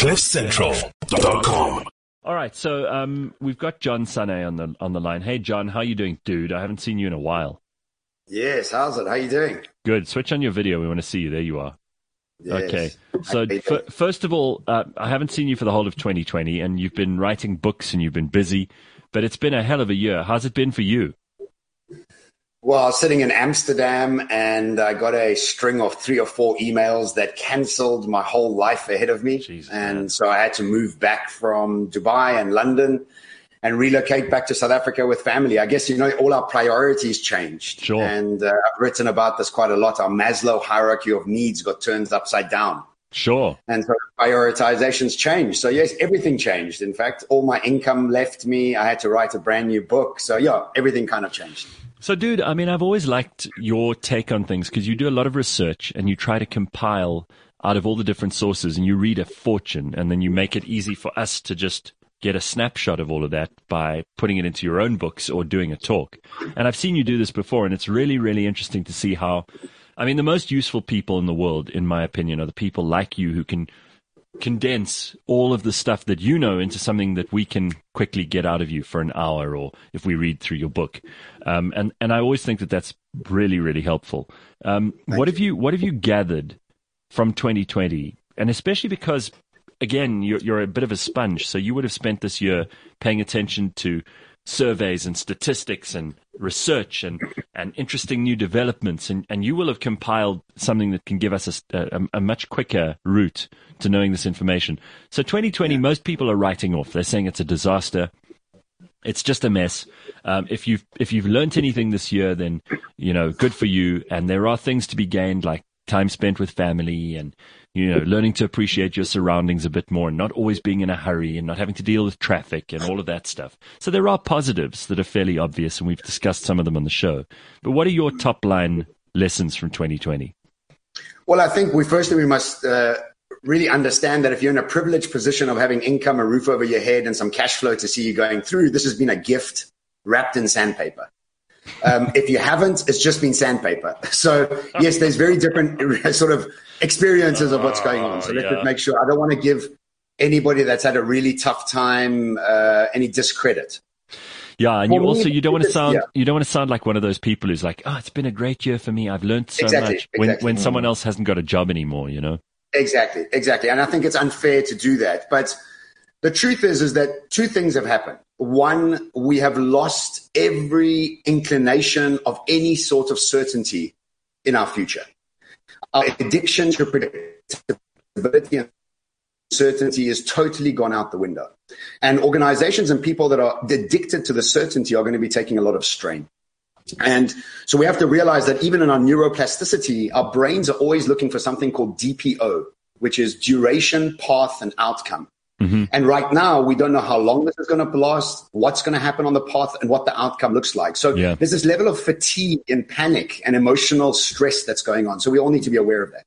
CliffCentral.com. All right, so we've got John Sanei on the line. Hey, John, how you doing, dude? I haven't seen you in a while. Yes, how's it? How you doing? Good. Switch on your video. We want to see you. There you are. Yes. Okay. So first of all, I haven't seen you for the whole of 2020, and you've been writing books and you've been busy, but it's been a hell of a year. How's it been for you? Well, I was sitting in Amsterdam, and I got a string of 3 or 4 emails that canceled my whole life ahead of me. Jesus, and man. So I had to move back from Dubai and London and relocate back to South Africa with family. I guess, all our priorities changed. Sure. And I've written about this quite a lot. Our Maslow hierarchy of needs got turned upside down. Sure. And so prioritizations changed. So yes, everything changed. In fact, all my income left me. I had to write a brand new book. So yeah, everything kind of changed. So, dude, I mean, I've always liked your take on things because you do a lot of research and you try to compile out of all the different sources and you read a fortune and then you make it easy for us to just get a snapshot of all of that by putting it into your own books or doing a talk. And I've seen you do this before, and it's really, really interesting to see how, I mean, the most useful people in the world, in my opinion, are the people like you who can condense all of the stuff that you know into something that we can quickly get out of you for an hour, or if we read through your book. And I always think that that's really, really helpful. What have you gathered from 2020? And especially because, again, you're a bit of a sponge, so you would have spent this year paying attention to surveys and statistics and research and interesting new developments, and you will have compiled something that can give us a much quicker route to knowing this information. So 2020, most people are writing off. They're saying it's a disaster. It's just a mess. If you've learned anything this year, then, good for you. And there are things to be gained, like time spent with family and, learning to appreciate your surroundings a bit more and not always being in a hurry and not having to deal with traffic and all of that stuff. So there are positives that are fairly obvious, and we've discussed some of them on the show. But what are your top line lessons from 2020? Well, I think we must really understand that if you're in a privileged position of having income, a roof over your head, and some cash flow to see you going through, this has been a gift wrapped in sandpaper. If you haven't, it's just been sandpaper. So yes, there's very different sort of experiences of what's going on. So let's just make sure. I don't want to give anybody that's had a really tough time any discredit. Yeah, and you don't want to sound like one of those people who's like, oh, it's been a great year for me. I've learned so much when someone else hasn't got a job anymore. Exactly. And I think it's unfair to do that. But the truth is that 2 things have happened. One, we have lost every inclination of any sort of certainty in our future. Our addiction to predictability and certainty is totally gone out the window. And organizations and people that are addicted to the certainty are going to be taking a lot of strain. And so we have to realize that even in our neuroplasticity, our brains are always looking for something called DPO, which is duration, path, and outcome. Mm-hmm. And right now, we don't know how long this is going to last, what's going to happen on the path, and what the outcome looks like. So there's this level of fatigue and panic and emotional stress that's going on. So we all need to be aware of that.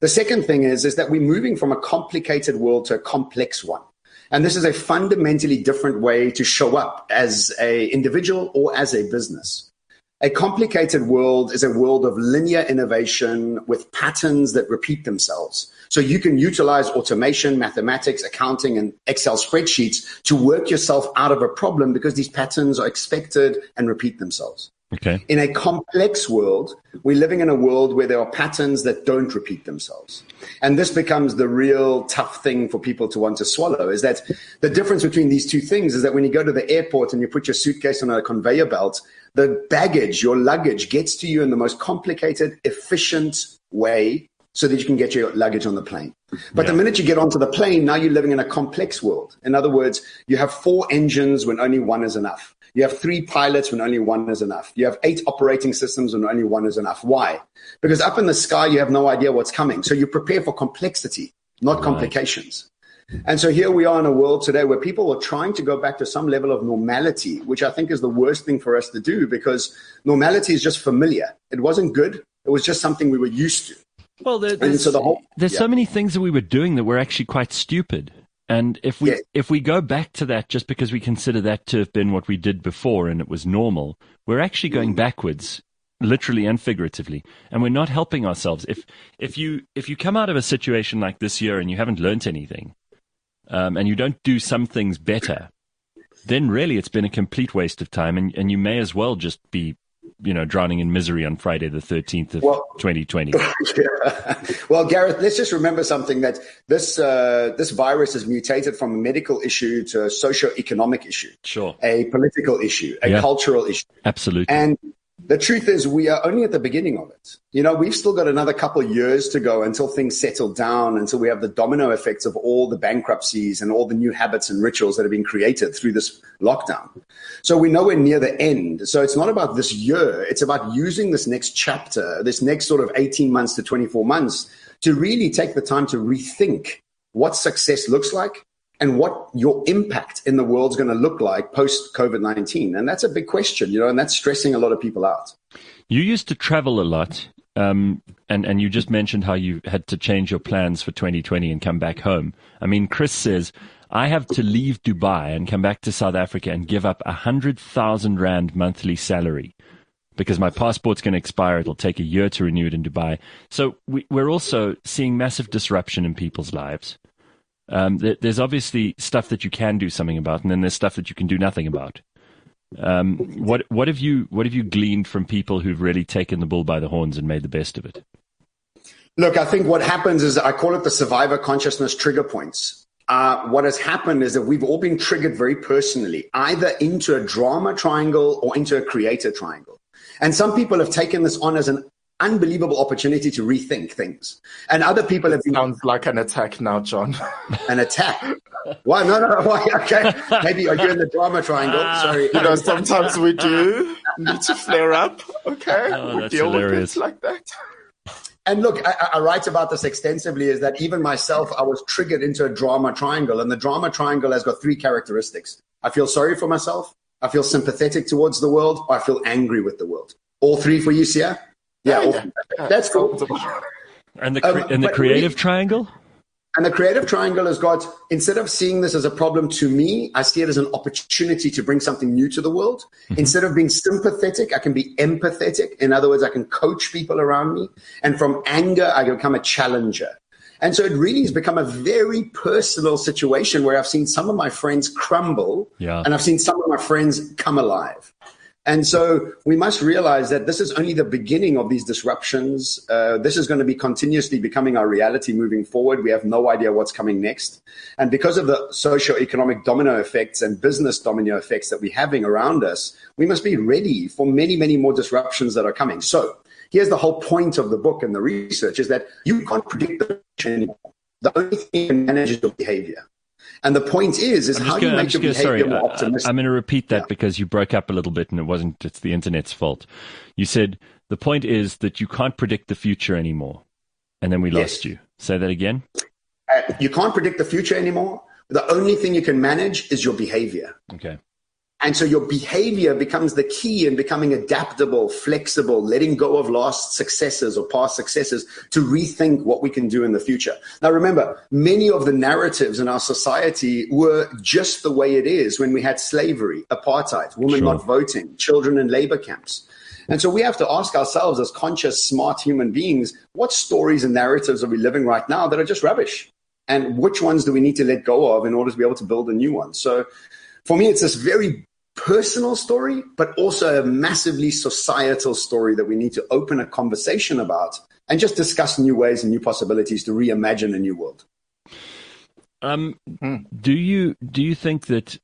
The second thing is that we're moving from a complicated world to a complex one. And this is a fundamentally different way to show up as an individual or as a business. A complicated world is a world of linear innovation with patterns that repeat themselves. So you can utilize automation, mathematics, accounting, and Excel spreadsheets to work yourself out of a problem because these patterns are expected and repeat themselves. Okay. In a complex world, we're living in a world where there are patterns that don't repeat themselves. And this becomes the real tough thing for people to want to swallow, is that the difference between these 2 things is that when you go to the airport and you put your suitcase on a conveyor belt, the baggage, your luggage, gets to you in the most complicated, efficient way so that you can get your luggage on the plane. But the minute you get onto the plane, now you're living in a complex world. In other words, you have 4 engines when only 1 is enough. You have 3 pilots when only 1 is enough. You have 8 operating systems when only 1 is enough. Why? Because up in the sky, you have no idea what's coming. So you prepare for complexity, not complications. And so here we are in a world today where people are trying to go back to some level of normality, which I think is the worst thing for us to do, because normality is just familiar. It wasn't good. It was just something we were used to. Well, there's so many things that we were doing that were actually quite stupid. And if we go back to that just because we consider that to have been what we did before and it was normal, we're actually going backwards, literally and figuratively, and we're not helping ourselves. If you come out of a situation like this year and you haven't learnt anything, and you don't do some things better, then really it's been a complete waste of time, and you may as well just be, you know, drowning in misery on Friday the 13th of 2020. Yeah. Well, Gareth, let's just remember something, that this this virus has mutated from a medical issue to a socio-economic issue, sure, a political issue, a cultural issue. Absolutely. And the truth is, we are only at the beginning of it. You know, we've still got another couple of years to go until things settle down, until we have the domino effects of all the bankruptcies and all the new habits and rituals that have been created through this lockdown. So we're nowhere near the end. So it's not about this year. It's about using this next chapter, this next sort of 18 months to 24 months, to really take the time to rethink what success looks like and what your impact in the world's going to look like post COVID-19. And that's a big question, you know, and that's stressing a lot of people out. You used to travel a lot, and you just mentioned how you had to change your plans for 2020 and come back home. I mean, Chris says, I have to leave Dubai and come back to South Africa and give up 100,000 Rand monthly salary because my passport's going to expire. It'll take a year to renew it in Dubai. So we're also seeing massive disruption in people's lives. There's obviously stuff that you can do something about, and then there's stuff that you can do nothing about. What have you gleaned from people who've really taken the bull by the horns and made the best of it? Look, I think what happens is, I call it the survivor consciousness trigger points. What has happened is that we've all been triggered very personally, either into a drama triangle or into a creator triangle. And some people have taken this on as an unbelievable opportunity to rethink things. And other people have been... Sounds like an attack now, John. An attack? Why? No. Why? Okay. Maybe are you in the drama triangle? Sorry. You know, sometimes we do need to flare up. Okay. Oh, we deal hilarious with it like that. And look, I write about this extensively, is that even myself, I was triggered into a drama triangle. And the drama triangle has got three characteristics. I feel sorry for myself, I feel sympathetic towards the world, or I feel angry with the world. All three for you, Sia? Yeah, that's cool. And the creative triangle? And the creative triangle has got, instead of seeing this as a problem to me, I see it as an opportunity to bring something new to the world. Mm-hmm. Instead of being sympathetic, I can be empathetic. In other words, I can coach people around me. And from anger, I become a challenger. And so it really has become a very personal situation where I've seen some of my friends crumble, and I've seen some of my friends come alive. And so we must realize that this is only the beginning of these disruptions. This is going to be continuously becoming our reality moving forward. We have no idea what's coming next. And because of the socio-economic domino effects and business domino effects that we're having around us, we must be ready for many, many more disruptions that are coming. So here's the whole point of the book and the research, is that you can't predict the future anymore. The only thing you can manage is your behavior. And the point is how do you make your behavior more optimistic? I'm going to repeat that because you broke up a little bit, and it's the internet's fault. You said, the point is that you can't predict the future anymore. And then we lost you. Say that again. You can't predict the future anymore. The only thing you can manage is your behavior. Okay. And so your behavior becomes the key in becoming adaptable, flexible, letting go of lost successes or past successes to rethink what we can do in the future. Now, remember, many of the narratives in our society were just the way it is when we had slavery, apartheid, women not voting, children in labor camps. And so we have to ask ourselves, as conscious, smart human beings, what stories and narratives are we living right now that are just rubbish? And which ones do we need to let go of in order to be able to build a new one? So for me, it's this very personal story, but also a massively societal story that we need to open a conversation about and just discuss new ways and new possibilities to reimagine a new world. Do you think that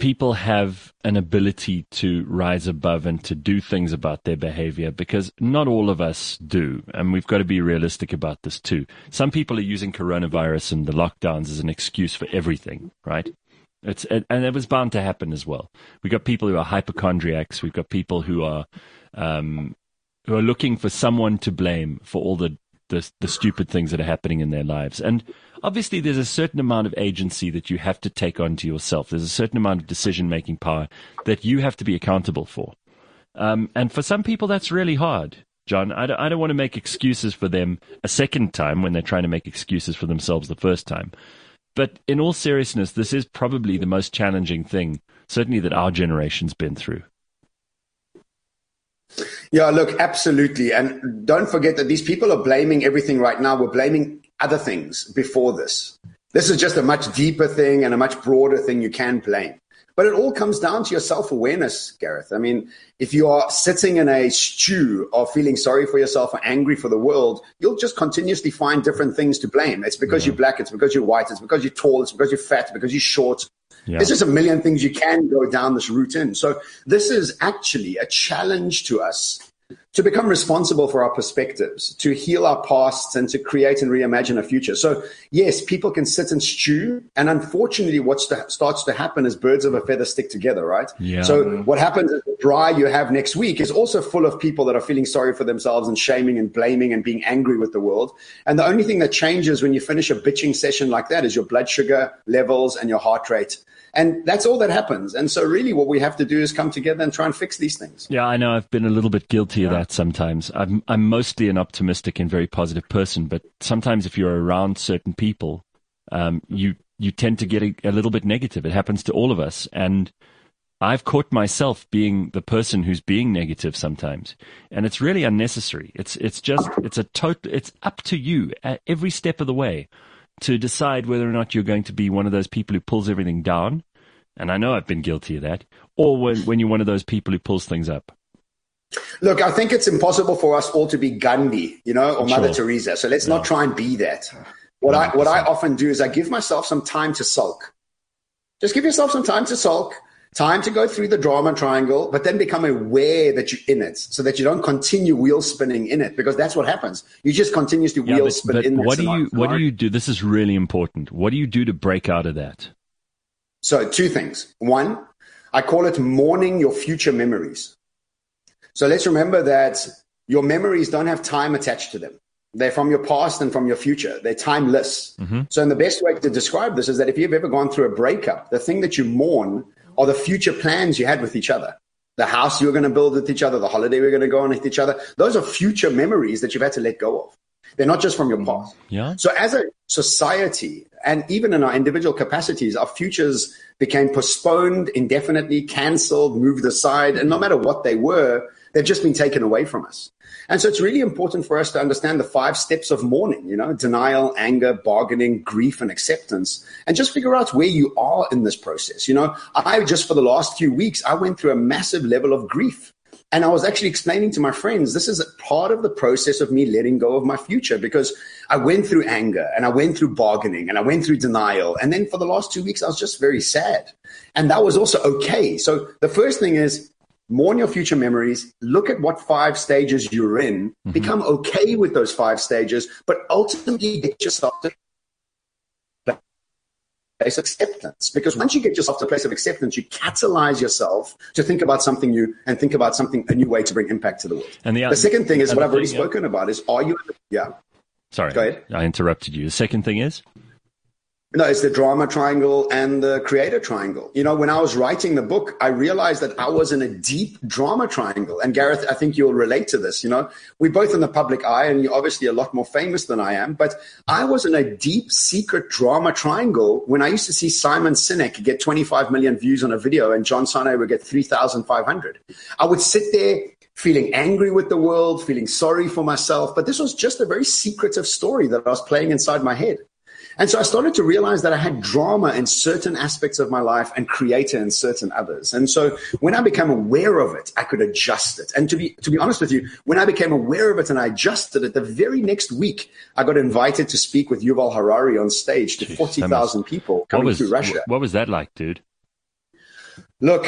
people have an ability to rise above and to do things about their behavior? Because not all of us do, and we've got to be realistic about this too. Some people are using coronavirus and the lockdowns as an excuse for everything, right? And it was bound to happen as well. We've got people who are hypochondriacs. We've got people who are looking for someone to blame for all the stupid things that are happening in their lives. And obviously, there's a certain amount of agency that you have to take onto yourself. There's a certain amount of decision-making power that you have to be accountable for. And for some people, that's really hard, John. I don't want to make excuses for them a second time when they're trying to make excuses for themselves the first time. But in all seriousness, this is probably the most challenging thing, certainly that our generation's been through. Yeah, look, absolutely. And don't forget that these people are blaming everything right now. We're blaming other things before this. This is just a much deeper thing and a much broader thing you can blame. But it all comes down to your self-awareness, Gareth. I mean, if you are sitting in a stew of feeling sorry for yourself or angry for the world, you'll just continuously find different things to blame. It's because you're black, it's because you're white, it's because you're tall, it's because you're fat, because you're short. Yeah. It's just a million things you can go down this route in. So this is actually a challenge to us to become responsible for our perspectives, to heal our pasts, and to create and reimagine a future. So yes, people can sit and stew. And unfortunately, what starts to happen is birds of a feather stick together, right? Yeah. So what happens is the dry you have next week is also full of people that are feeling sorry for themselves and shaming and blaming and being angry with the world. And the only thing that changes when you finish a bitching session like that is your blood sugar levels and your heart rate. And that's all that happens. And so really what we have to do is come together and try and fix these things. Yeah, I know. I've been a little bit guilty of that sometimes. I'm mostly an optimistic and very positive person, but sometimes if you're around certain people, you tend to get a little bit negative. It happens to all of us. And I've caught myself being the person who's being negative sometimes. And it's really unnecessary. It's up to you at every step of the way to decide whether or not you're going to be one of those people who pulls everything down, and I know I've been guilty of that, or when you're one of those people who pulls things up. Look, I think it's impossible for us all to be Gandhi, or Mother Teresa, so let's not try and be that. What I often do is I give myself some time to sulk. Just give yourself some time to sulk, time to go through the drama triangle, but then become aware that you're in it so that you don't continue wheel spinning in it, because that's what happens. You just continuously wheel spin in that scenario. What do you do? This is really important. What do you do to break out of that? So two things. One, I call it mourning your future memories. So let's remember that your memories don't have time attached to them. They're from your past and from your future. They're timeless. Mm-hmm. So and the best way to describe this is that if you've ever gone through a breakup, the thing that you mourn are the future plans you had with each other, the house you were going to build with each other, the holiday we're going to go on with each other. Those are future memories that you've had to let go of. They're not just from your past. Yeah. So as a society, and even in our individual capacities, our futures became postponed indefinitely, canceled, moved aside, and no matter what they were, they've just been taken away from us. And so it's really important for us to understand the 5 steps of mourning, denial, anger, bargaining, grief, and acceptance, and just figure out where you are in this process. I just for the last few weeks, I went through a massive level of grief. And I was actually explaining to my friends, this is a part of the process of me letting go of my future, because I went through anger and I went through bargaining and I went through denial. And then for the last 2 weeks, I was just very sad. And that was also okay. So the first thing is, mourn your future memories, look at what 5 stages you're in, become okay with those 5 stages, but ultimately get yourself to a place of acceptance. Because once you get yourself to a place of acceptance, you catalyze yourself to think about something new and think about a new way to bring impact to the world. And the second thing is what I've already spoken about is, are you... Yeah. Sorry, go ahead. I interrupted you. The second thing is? No, it's the drama triangle and the creator triangle. When I was writing the book, I realized that I was in a deep drama triangle. And Gareth, I think you'll relate to this. We're both in the public eye, and you're obviously a lot more famous than I am. But I was in a deep secret drama triangle when I used to see Simon Sinek get 25 million views on a video and John Sanei would get 3,500. I would sit there feeling angry with the world, feeling sorry for myself. But this was just a very secretive story that I was playing inside my head. And so I started to realize that I had drama in certain aspects of my life and creator in certain others. And so when I became aware of it, I could adjust it. And to be honest with you, when I became aware of it and I adjusted it, the very next week, I got invited to speak with Yuval Harari on stage to 40,000 people coming through Russia. What was that like, dude? Look,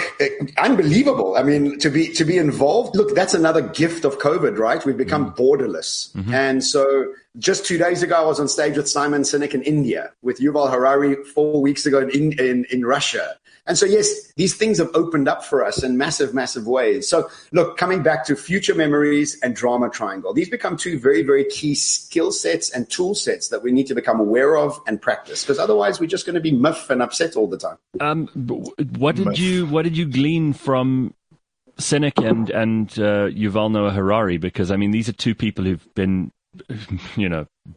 unbelievable. I mean, to be involved, look, that's another gift of COVID, right? We've become borderless. Mm-hmm. And so just 2 days ago, I was on stage with Simon Sinek in India, with Yuval Harari 4 weeks ago in Russia. And so, yes, these things have opened up for us in massive, massive ways. So, look, coming back to future memories and drama triangle, these become 2 very, very key skill sets and tool sets that we need to become aware of and practice, because otherwise we're just going to be miffed and upset all the time. What did you glean from Sinek and Yuval Noah Harari? Because, I mean, these are 2 people who've been,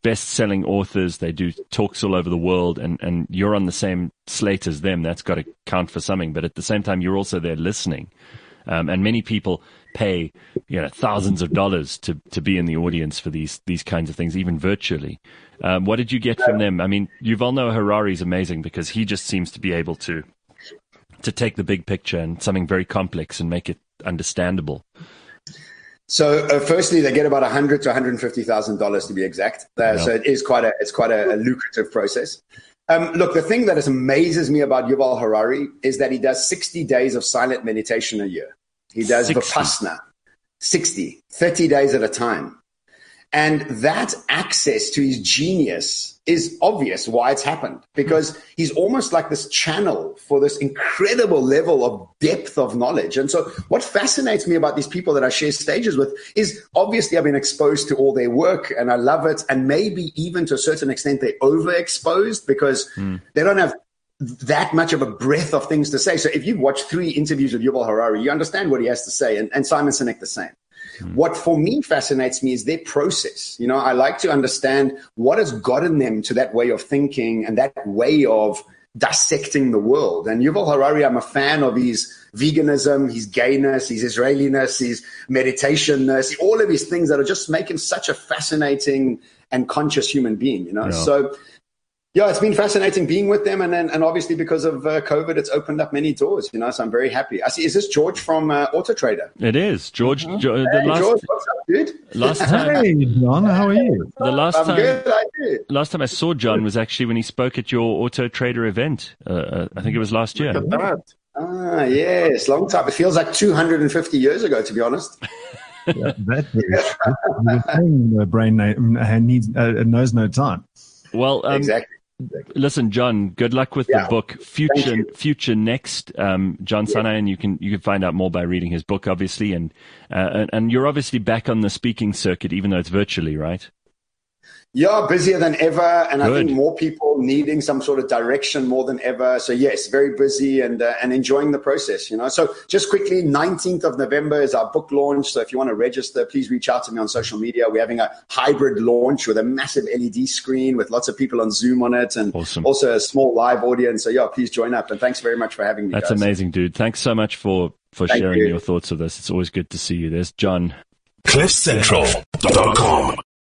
best-selling authors. They do talks all over the world, and you're on the same slate as them. That's got to count for something. But at the same time, you're also there listening. And many people pay thousands of dollars to be in the audience for these kinds of things, even virtually. What did you get from them? I mean, Yuval Noah Harari is amazing because he just seems to be able to take the big picture and something very complex and make it understandable. So firstly, they get about $100,000 to $150,000 to be exact. So it's quite a lucrative process. Look, the thing that amazes me about Yuval Harari is that he does 60 days of silent meditation a year. He does Vipassana, 30 days at a time. And that access to his genius is obvious why it's happened, because he's almost like this channel for this incredible level of depth of knowledge. And so what fascinates me about these people that I share stages with is obviously I've been exposed to all their work and I love it. And maybe even to a certain extent, they're overexposed because they don't have that much of a breadth of things to say. So if you've watched 3 interviews with Yuval Harari, you understand what he has to say, and Simon Sinek the same. What for me fascinates me is their process. You know, I like to understand what has gotten them to that way of thinking and that way of dissecting the world. And Yuval Harari, I'm a fan of his veganism, his gayness, his Israeliness, his meditationness, all of these things that are just making such a fascinating and conscious human being, you know. Yeah. So, yeah, it's been fascinating being with them. And obviously because of COVID, it's opened up many doors, you know, so I'm very happy. I see, is this George from Auto Trader? It is. George. Mm-hmm. George, what's up, dude? Last time. Hey, John, how are you? Last time I saw John was actually when he spoke at your Auto Trader event. I think it was last year. Ah, yes, long time. It feels like 250 years ago, to be honest. Yeah, the thing, the brain knows no time. Well, exactly. Listen, John, good luck with the book Future Next, John Sanei, and you can find out more by reading his book, obviously, and you're obviously back on the speaking circuit, even though it's virtually, right? Yeah, busier than ever, and good. I think more people needing some sort of direction more than ever. So yes, very busy and enjoying the process, you know. So just quickly, 19th of November is our book launch. So if you want to register, please reach out to me on social media. We're having a hybrid launch with a massive LED screen with lots of people on Zoom on it, and also a small live audience. So yeah, please join up. And thanks very much for having me. That's amazing, dude. Thanks so much for sharing your thoughts of this. It's always good to see you. There's John. CliffCentral.com